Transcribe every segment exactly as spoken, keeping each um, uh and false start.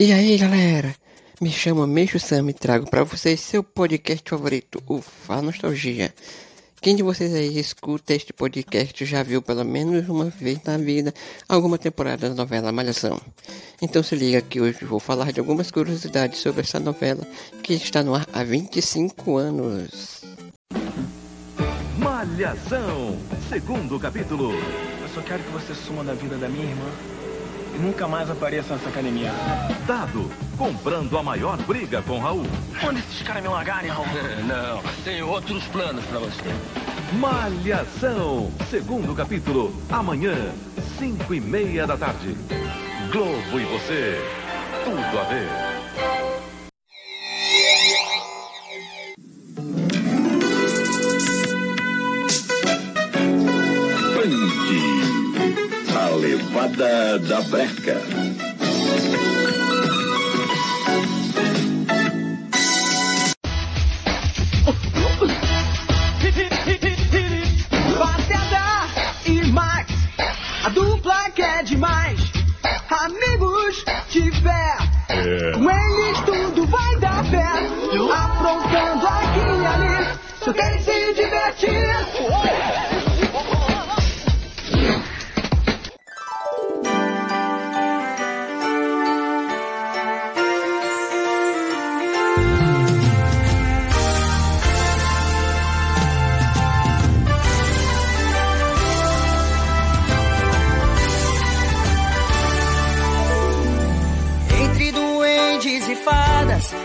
E aí galera, me chamo Meixo Sam e trago para vocês seu podcast favorito, o Fá Nostalgia. Quem de vocês aí escuta este podcast já viu pelo menos uma vez na vida alguma temporada da novela Malhação? Então se liga que hoje vou falar de algumas curiosidades sobre essa novela que está no ar há vinte e cinco anos. Malhação, segundo capítulo. Eu só quero que você suma da vida da minha irmã e nunca mais apareça nessa academia. Dado, comprando a maior briga com Raul. Quando esses caras me largarem, Raul? Não, tenho outros planos pra você. Malhação, segundo capítulo, amanhã, cinco e meia da tarde. Globo e você, tudo a ver. Levada da breca. Bateada e Max, a dupla que é demais. Amigos tiver, é. Com eles tudo vai dar pé. Aprontando aqui e ali, só querem se divertir.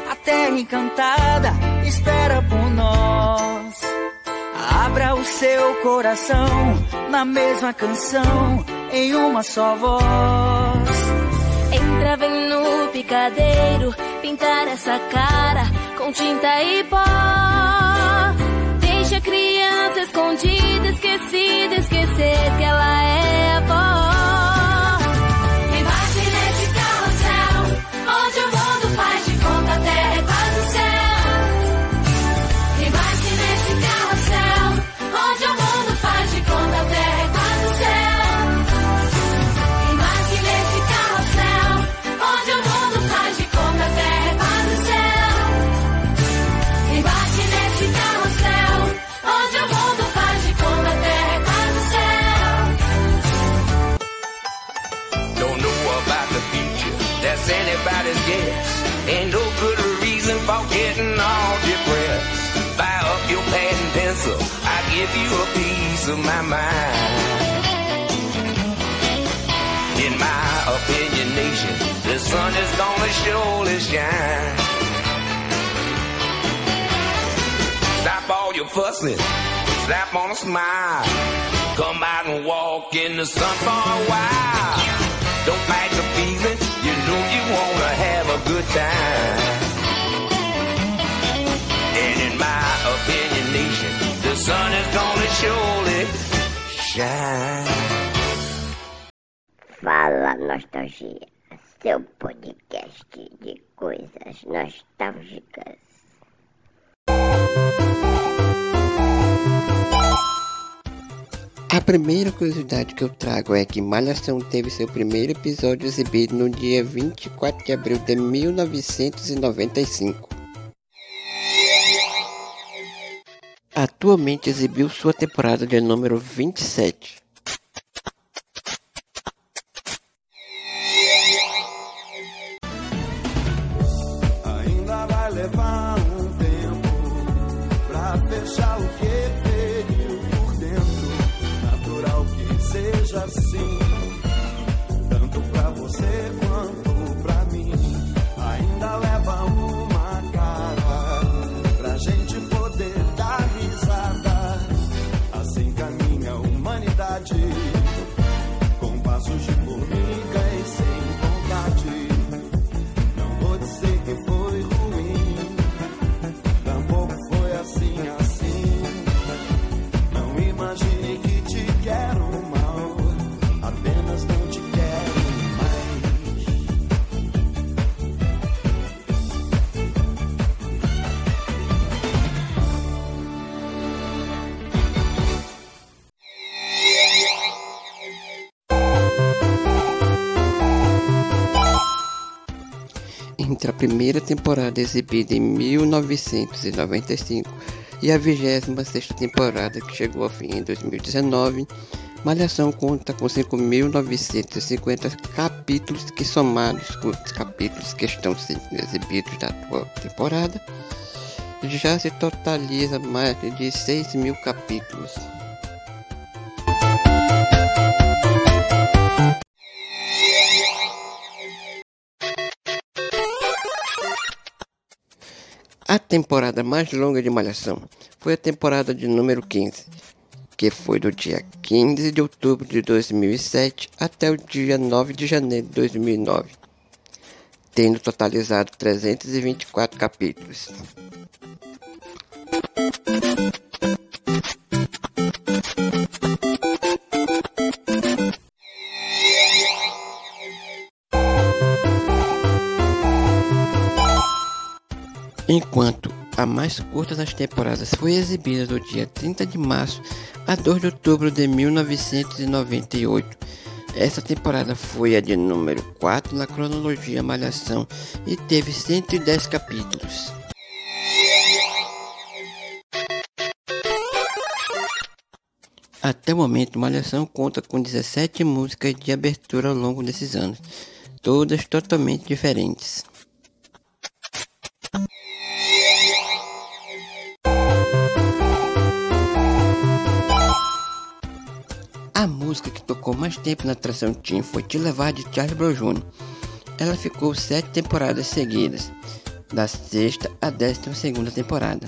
A terra encantada espera por nós. Abra o seu coração na mesma canção, em uma só voz. Entra, vem no picadeiro, pintar essa cara com tinta e pó. Deixa a criança escondida, esquecida, esquecer que ela é a avó. Ain't no good reason for getting all depressed. Buy up your pad and pencil, I give you a piece of my mind. In my opinion, nation, the sun is gonna surely shine. Stop all your fussing, slap on a smile. Come out and walk in the sun for a while. Don't fight the feeling, you know you wanna have a good time. And in my opinion, nation, the sun is gonna surely shine. Fala Nostalgia, seu podcast de coisas nostálgicas. A primeira curiosidade que eu trago é que Malhação teve seu primeiro episódio exibido no dia vinte e quatro de abril de mil novecentos e noventa e cinco. Atualmente exibiu sua temporada de número vinte e sete. Ainda vai levar um tempo pra fechar o que seja assim, tanto pra você quanto pra mim. Ainda leva uma cara pra gente poder dar risada. Assim caminha a humanidade. entre a primeira temporada exibida em mil novecentos e noventa e cinco e a vigésima sexta temporada, que chegou ao fim em dois mil e dezenove, Malhação conta com cinco mil novecentos e cinquenta capítulos, que somados com os capítulos que estão sendo exibidos da atual temporada, já se totaliza mais de seis mil capítulos. A temporada mais longa de Malhação foi a temporada de número quinze, que foi do dia quinze de outubro de dois mil e sete até o dia nove de janeiro de dois mil e nove, tendo totalizado trezentos e vinte e quatro capítulos. Enquanto a mais curta das temporadas foi exibida do dia trinta de março a dois de outubro de mil novecentos e noventa e oito, essa temporada foi a de número quatro na cronologia Malhação e teve cento e dez capítulos. Até o momento, Malhação conta com dezessete músicas de abertura ao longo desses anos, todas totalmente diferentes. A música que tocou mais tempo na atração Tim foi Te Levar, de Charles Brown Júnior Ela ficou sete temporadas seguidas, da sexta à décima segunda temporada.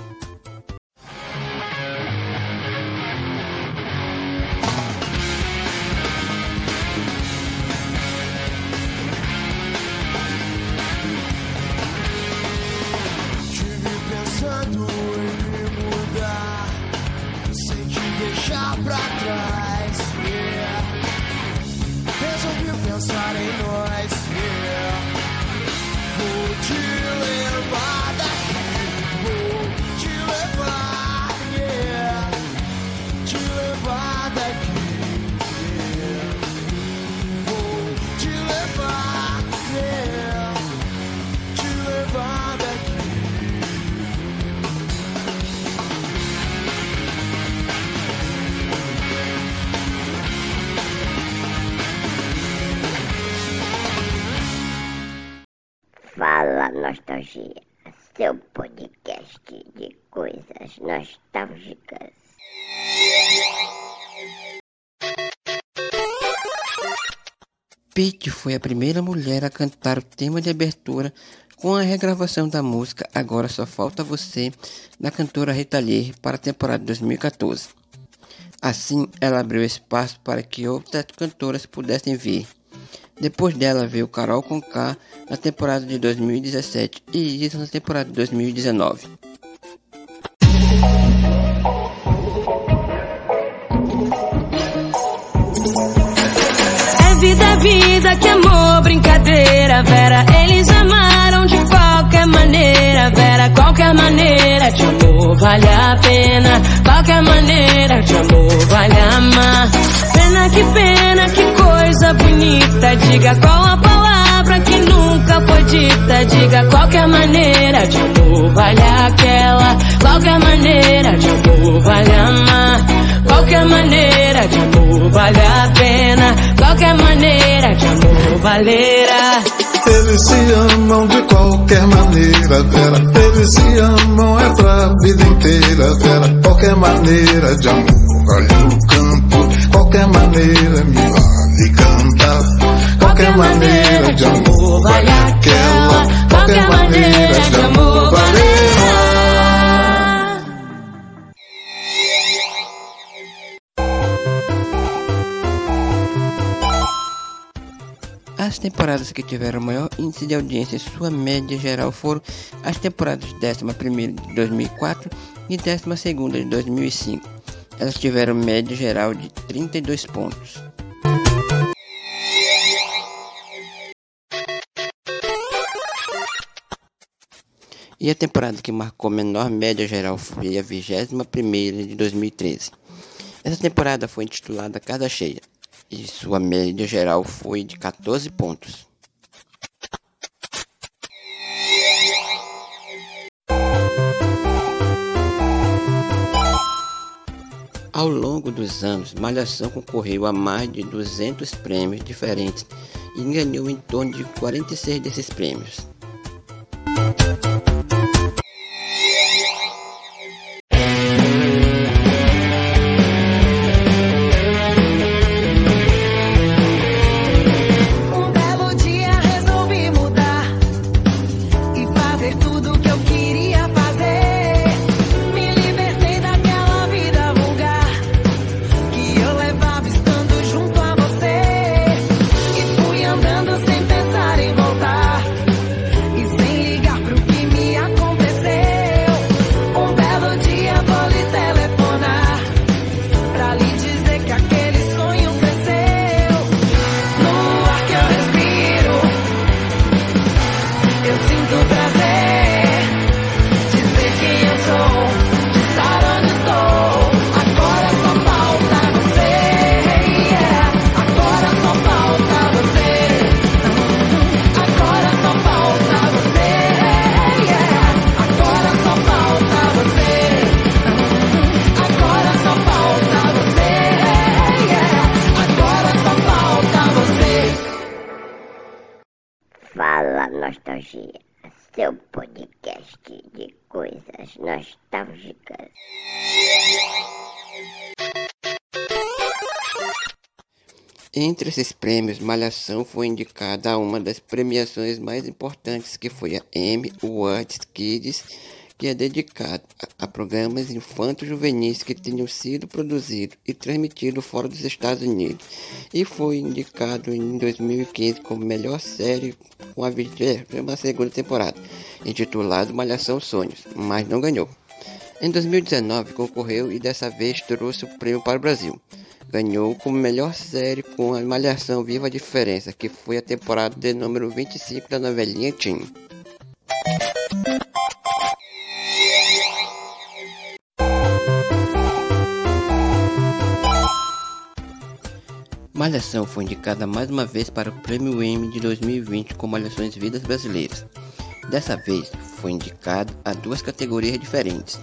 Fá Nostalgia, seu podcast de coisas nostálgicas. Pitty foi a primeira mulher a cantar o tema de abertura com a regravação da música Agora Só Falta Você, da cantora Rita Lee, para a temporada dois mil e quatorze. Assim, ela abriu espaço para que outras cantoras pudessem vir. Depois dela veio Karol Conká na temporada de dois mil e dezessete e Iza na temporada de dois mil e dezenove. É vida, é vida, que amor, brincadeira, Vera. Eles amaram de qualquer maneira, Vera. Qualquer maneira de amor vale a pena. Qualquer maneira de amor vale amar. Pena, que pena, que coisa bonita. Diga qual a palavra que nunca foi dita. Diga qualquer maneira de amor vale aquela. Qualquer maneira de amor vale amar. Qualquer maneira de amor vale a pena. Qualquer maneira de amor valerá. Eles se amam de qualquer maneira, Vera. Eles se amam é pra vida inteira, Vera. Qualquer maneira de amor vale o campo. Qualquer maneira me vale cantar. Qualquer maneira de amor vale aquela. Qualquer maneira de amor vale ela. As temporadas que tiveram maior índice de audiência em sua média geral foram as temporadas décima primeira de dois mil e quatro e décima segunda de dois mil e cinco. Elas tiveram média geral de trinta e dois pontos. E a temporada que marcou menor média geral foi a vigésima primeira de dois mil e treze. Essa temporada foi intitulada Casa Cheia, e sua média geral foi de quatorze pontos. Ao longo dos anos, Malhação concorreu a mais de duzentos prêmios diferentes e ganhou em torno de quarenta e seis desses prêmios. Nostalgia, seu podcast de coisas nostálgicas. Entre esses prêmios, Malhação foi indicada a uma das premiações mais importantes, que foi a Emmy Awards Kids, que é dedicada a programas infanto-juvenis que tenham sido produzidos e transmitidos fora dos Estados Unidos, e foi indicado em dois mil e quinze como melhor série com a vigésima segunda temporada, intitulado Malhação Sonhos, mas não ganhou. Em dois mil e dezenove concorreu e dessa vez trouxe o prêmio para o Brasil. Ganhou como melhor série com a Malhação Viva a Diferença, que foi a temporada de número vinte e cinco da novelinha Teen. Malhação foi indicada mais uma vez para o Prêmio Emmy de dois mil e vinte com Malhações Vidas Brasileiras. Dessa vez, foi indicado a duas categorias diferentes,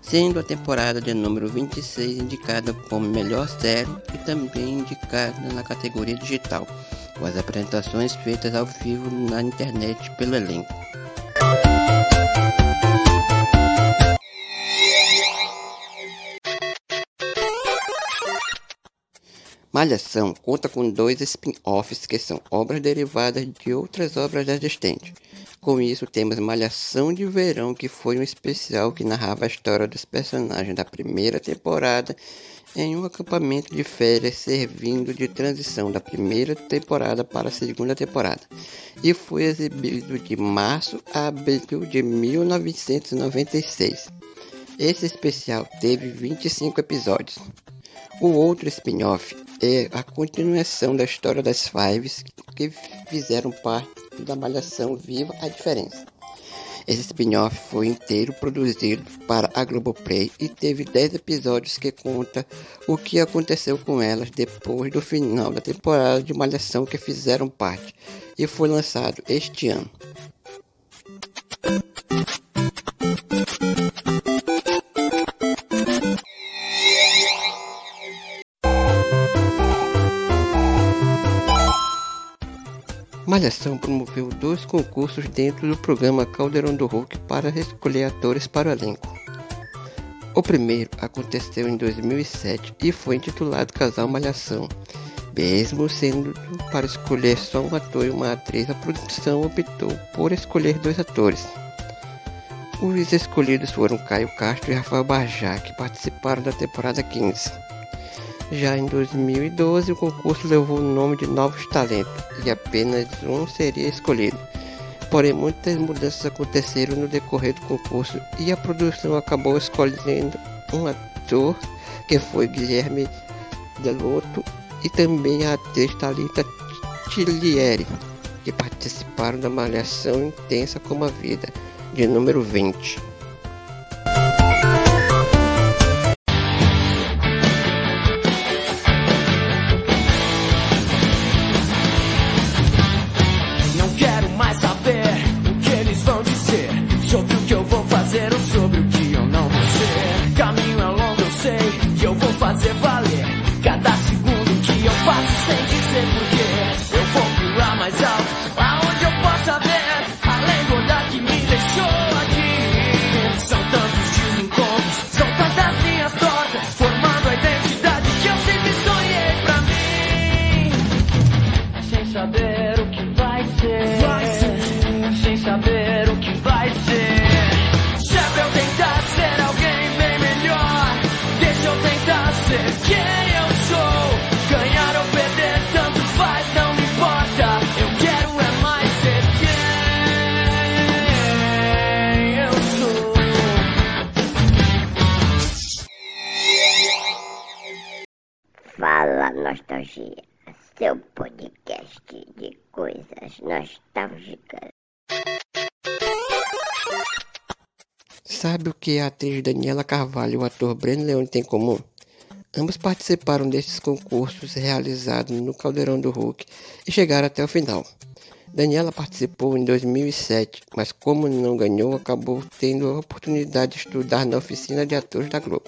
sendo a temporada de número vinte e seis indicada como melhor série e também indicada na categoria digital, com as apresentações feitas ao vivo na internet pelo elenco. Malhação conta com dois spin-offs que são obras derivadas de outras obras já existentes. Com isso, temos Malhação de Verão, que foi um especial que narrava a história dos personagens da primeira temporada em um acampamento de férias, servindo de transição da primeira temporada para a segunda temporada, e foi exibido de março a abril de mil novecentos e noventa e seis. Esse especial teve vinte e cinco episódios. O outro spin-off é a continuação da história das Fives, que fizeram parte da Malhação Viva a Diferença. Esse spin-off foi inteiro produzido para a Globoplay e teve dez episódios que conta o que aconteceu com elas depois do final da temporada de Malhação que fizeram parte, e foi lançado este ano. Malhação promoveu dois concursos dentro do programa Caldeirão do Hulk para escolher atores para o elenco. O primeiro aconteceu em dois mil e sete e foi intitulado Casal Malhação. Mesmo sendo para escolher só um ator e uma atriz, a produção optou por escolher dois atores. Os escolhidos foram Caio Castro e Rafael Barjá, que participaram da temporada quinze. Já em dois mil e doze, o concurso levou o nome de Novos Talentos e apenas um seria escolhido. Porém, muitas mudanças aconteceram no decorrer do concurso e a produção acabou escolhendo um ator, que foi Guilherme Delotto, e também a atriz Thalita Thillieri, que participaram da Malhação Intensa como a Vida, de número vinte. Sobre o que eu vou fazer ou sobre o que eu não vou ser. Caminho é longo, eu sei que eu vou saber o que vai ser, vai ser. Sem saber o que vai ser. Já pra eu tentar ser alguém bem melhor, deixa eu tentar ser quem eu sou. Ganhar ou perder, tanto faz, não me importa. Eu quero é mais ser quem eu sou. Fala Nostalgia, seu podcast de coisas nostálgicas. Sabe o que a atriz Daniela Carvalho e o ator Breno Leone têm em comum? Ambos participaram desses concursos realizados no Caldeirão do Hulk e chegaram até o final. Daniela participou em dois mil e sete, mas como não ganhou, acabou tendo a oportunidade de estudar na oficina de atores da Globo.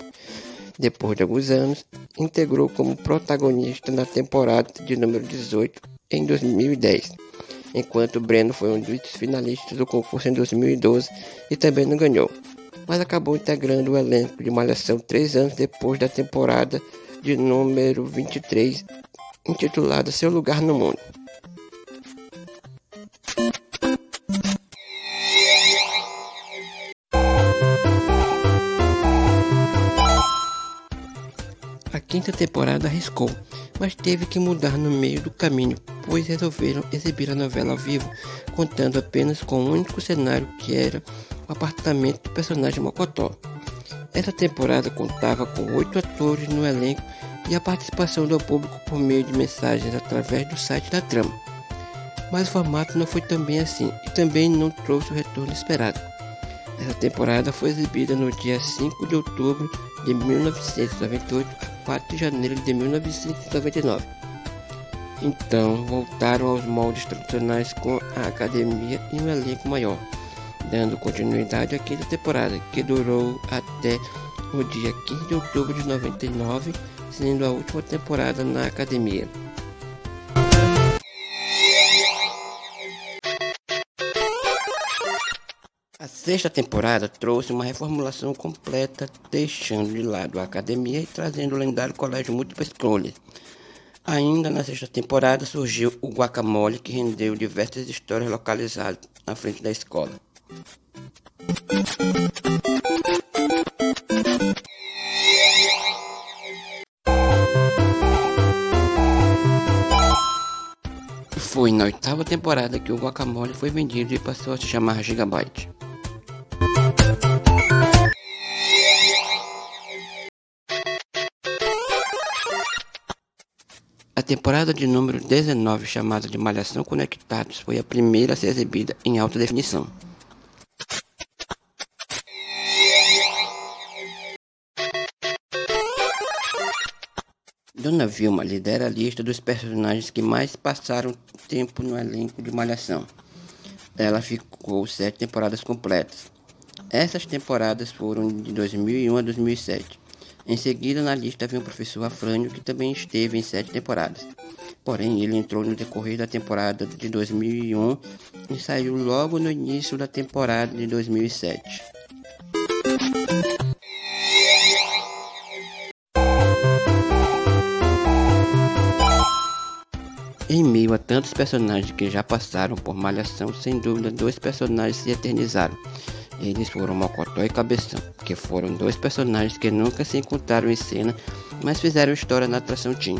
Depois de alguns anos, integrou como protagonista na temporada de número dezoito em dois mil e dez, enquanto Breno foi um dos finalistas do concurso em dois mil e doze e também não ganhou, mas acabou integrando o elenco de Malhação três anos depois da temporada de número vinte e três, intitulada Seu Lugar no Mundo. A quinta temporada arriscou, mas teve que mudar no meio do caminho, pois resolveram exibir a novela ao vivo, contando apenas com um único cenário, que era o apartamento do personagem Mocotó. Essa temporada contava com oito atores no elenco e a participação do público por meio de mensagens através do site da trama. Mas o formato não foi tão bem assim e também não trouxe o retorno esperado. Essa temporada foi exibida no dia cinco de outubro de mil novecentos e noventa e oito, quatro de janeiro de mil novecentos e noventa e nove. Então voltaram aos moldes tradicionais com a academia e um elenco maior, dando continuidade à quinta temporada, que durou até o dia quinze de outubro de noventa e nove, sendo a última temporada na academia. A sexta temporada trouxe uma reformulação completa, deixando de lado a academia e trazendo o lendário colégio múltipla escolha. Ainda na sexta temporada surgiu o guacamole, que rendeu diversas histórias localizadas na frente da escola. Foi na oitava temporada que o guacamole foi vendido e passou a se chamar Gigabyte. A temporada de número dezenove, chamada de Malhação Conectados, foi a primeira a ser exibida em alta definição. Dona Vilma lidera a lista dos personagens que mais passaram tempo no elenco de Malhação. Ela ficou sete temporadas completas. Essas temporadas foram de dois mil e um a dois mil e sete. Em seguida, na lista havia o professor Afrânio, que também esteve em sete temporadas. Porém, ele entrou no decorrer da temporada de dois mil e um e saiu logo no início da temporada de dois mil e sete. Em meio a tantos personagens que já passaram por Malhação, sem dúvida, dois personagens se eternizaram. Eles foram Mocotó e Cabeção, que foram dois personagens que nunca se encontraram em cena, mas fizeram história na atração Tim.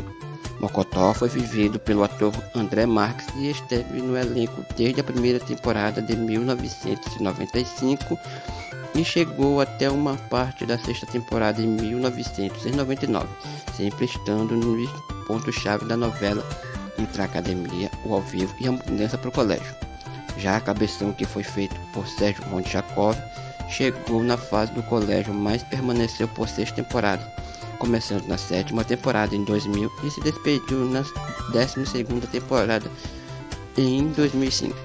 Mocotó foi vivido pelo ator André Marques e esteve no elenco desde a primeira temporada de mil novecentos e noventa e cinco e chegou até uma parte da sexta temporada em mil novecentos e noventa e nove, sempre estando no ponto-chave da novela entre a academia, o ao vivo e a mudança para o colégio. Já a Cabeção, que foi feito por Sérgio Montchakoff, chegou na fase do colégio, mas permaneceu por seis temporadas, começando na sétima temporada em dois mil e se despediu na décima segunda temporada em dois mil e cinco.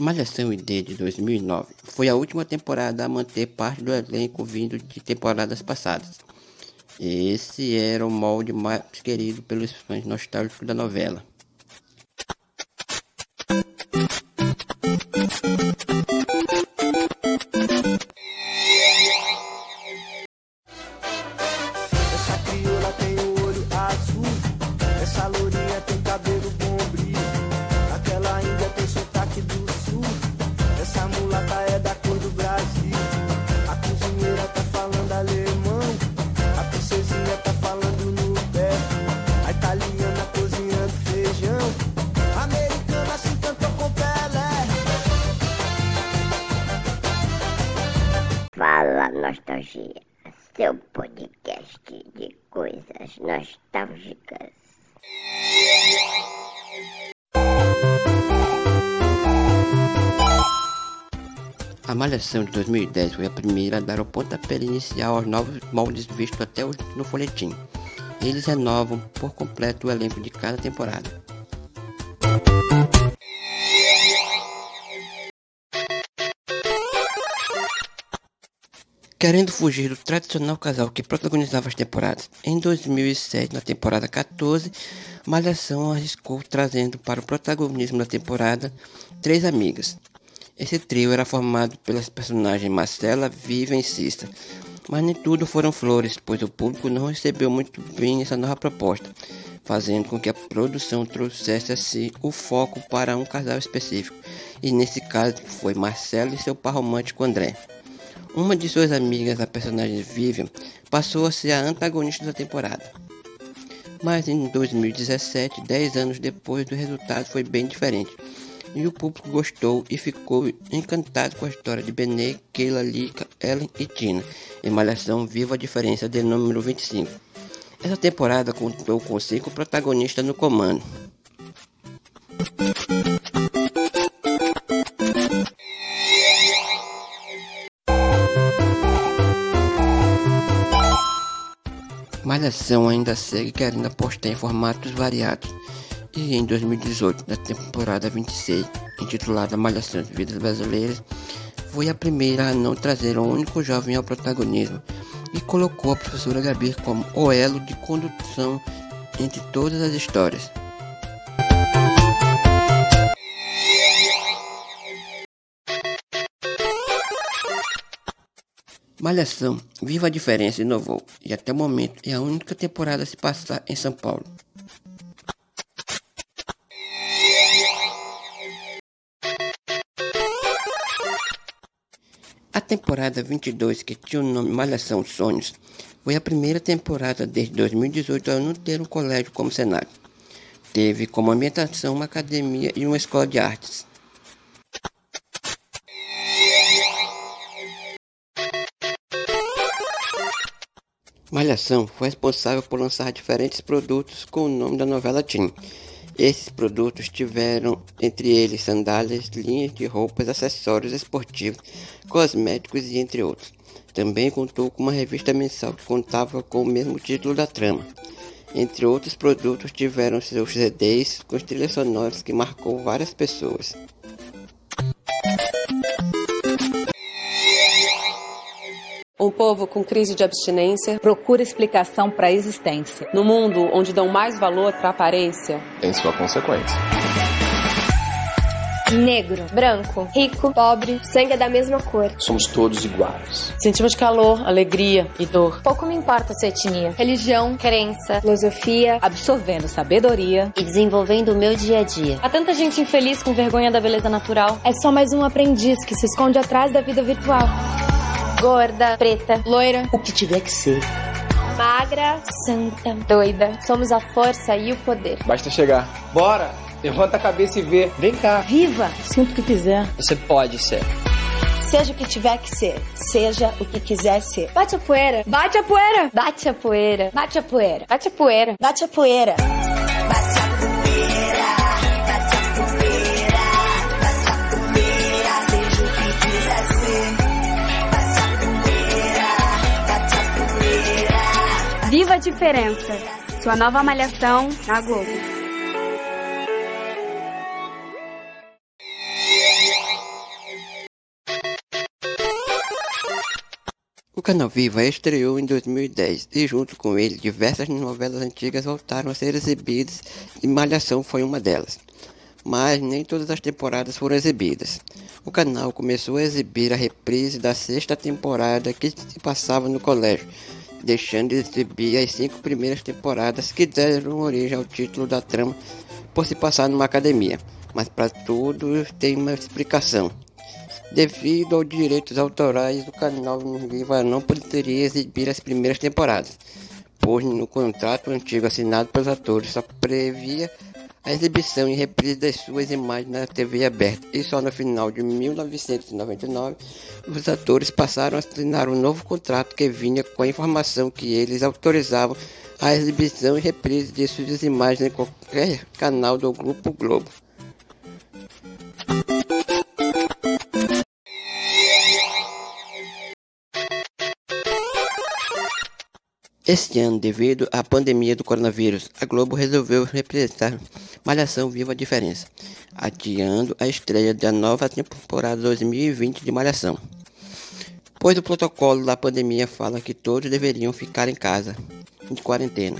Malhação I D de dois mil e nove foi a última temporada a manter parte do elenco vindo de temporadas passadas. Esse era o molde mais querido pelos fãs nostálgicos da novela. Nostalgia, seu podcast de coisas nostálgicas. A Malhação de dois mil e dez foi a primeira a dar o pontapé inicial aos novos moldes vistos até hoje no folhetim. Eles renovam por completo o elenco de cada temporada. Querendo fugir do tradicional casal que protagonizava as temporadas, em dois mil e sete, na temporada quatorze, Malhação arriscou trazendo para o protagonismo da temporada três amigas. Esse trio era formado pelas personagens Marcela, Vivian e Cista, mas nem tudo foram flores, pois o público não recebeu muito bem essa nova proposta, fazendo com que a produção trouxesse assim o foco para um casal específico, e nesse caso foi Marcela e seu par romântico André. Uma de suas amigas, a personagem Vivian, passou a ser a antagonista da temporada. Mas em dois mil e dezessete, dez anos depois, o resultado foi bem diferente. E o público gostou e ficou encantado com a história de Benê, Keila, Lica, Ellen e Tina, em Malhação Viva a Diferença de número vinte e cinco. Essa temporada contou com cinco protagonistas no comando. Malhação ainda segue querendo apostar em formatos variados e em dois mil e dezoito, na temporada vinte e seis, intitulada Malhação Vidas Brasileiras, foi a primeira a não trazer um único jovem ao protagonismo e colocou a professora Gabi como o elo de condução entre todas as histórias. Malhação Viva a Diferença inovou e até o momento é a única temporada a se passar em São Paulo. A temporada vinte e dois, que tinha o nome Malhação Sonhos, foi a primeira temporada desde dois mil e dezoito a não ter um colégio como cenário. Teve como ambientação uma academia e uma escola de artes. Malhação foi responsável por lançar diferentes produtos com o nome da novela Teen. Esses produtos tiveram entre eles sandálias, linhas de roupas, acessórios esportivos, cosméticos e entre outros. Também contou com uma revista mensal que contava com o mesmo título da trama. Entre outros produtos tiveram seus C Ds com trilhas sonoras que marcou várias pessoas. Um povo com crise de abstinência procura explicação para a existência. No mundo onde dão mais valor para a aparência, tem sua consequência. Negro, branco, rico, pobre, sangue é da mesma cor. Somos todos iguais. Sentimos calor, alegria e dor. Pouco me importa sua etnia, religião, crença, filosofia. Absorvendo sabedoria e desenvolvendo o meu dia a dia. Há tanta gente infeliz com vergonha da beleza natural. É só mais um aprendiz que se esconde atrás da vida virtual. Gorda, preta, loira, o que tiver que ser. Magra, santa, doida. Somos a força e o poder. Basta chegar. Bora! Levanta a cabeça e vê. Vem cá. Viva! Sinta o que quiser. Você pode ser. Seja o que tiver que ser. Seja o que quiser ser. Bate a poeira. Bate a poeira. Bate a poeira. Bate a poeira. Bate a poeira. Bate a poeira. Bate a poeira. Bate a poeira. Bate a poeira. Seja o que quiser ser. Viva a Diferença, sua nova Malhação na Globo. O canal Viva estreou em dois mil e dez e junto com ele diversas novelas antigas voltaram a ser exibidas e Malhação foi uma delas. Mas nem todas as temporadas foram exibidas. O canal começou a exibir a reprise da sexta temporada que se passava no colégio, deixando de exibir as cinco primeiras temporadas que deram origem ao título da trama por se passar numa academia. Mas para tudo tem uma explicação. Devido aos direitos autorais, o canal Viva não poderia exibir as primeiras temporadas, pois no contrato antigo assinado pelos atores só previa a exibição e reprise das suas imagens na T V aberta, e só no final de mil novecentos e noventa e nove os atores passaram a assinar um novo contrato que vinha com a informação que eles autorizavam a exibição e reprise de suas imagens em qualquer canal do Grupo Globo. Este ano, devido à pandemia do coronavírus, a Globo resolveu representar Malhação Viva a Diferença, adiando a estreia da nova temporada dois mil e vinte de Malhação, pois o protocolo da pandemia fala que todos deveriam ficar em casa, em quarentena.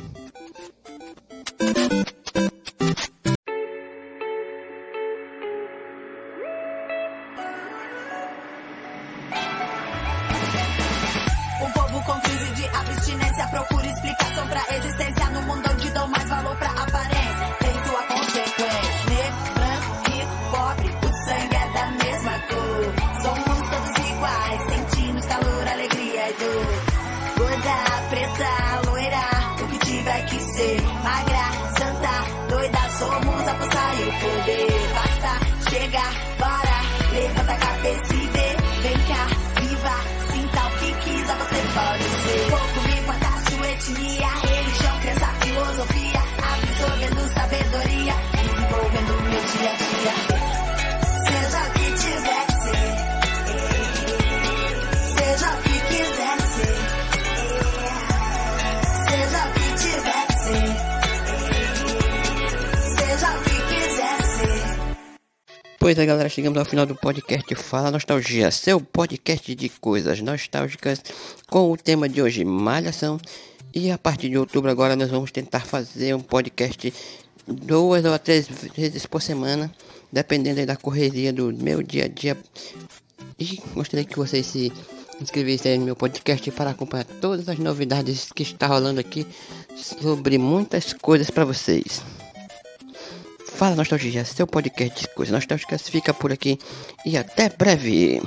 Pois é, galera, chegamos ao final do podcast Fala Nostalgia, seu podcast de coisas nostálgicas, com o tema de hoje, Malhação. E a partir de outubro agora nós vamos tentar fazer um podcast duas ou três vezes por semana, dependendo aí da correria do meu dia a dia. E gostaria que vocês se inscrevessem no meu podcast para acompanhar todas as novidades que está rolando aqui sobre muitas coisas para vocês. Fala Nostalgia, seu podcast de coisas nostálgicas fica por aqui e até breve!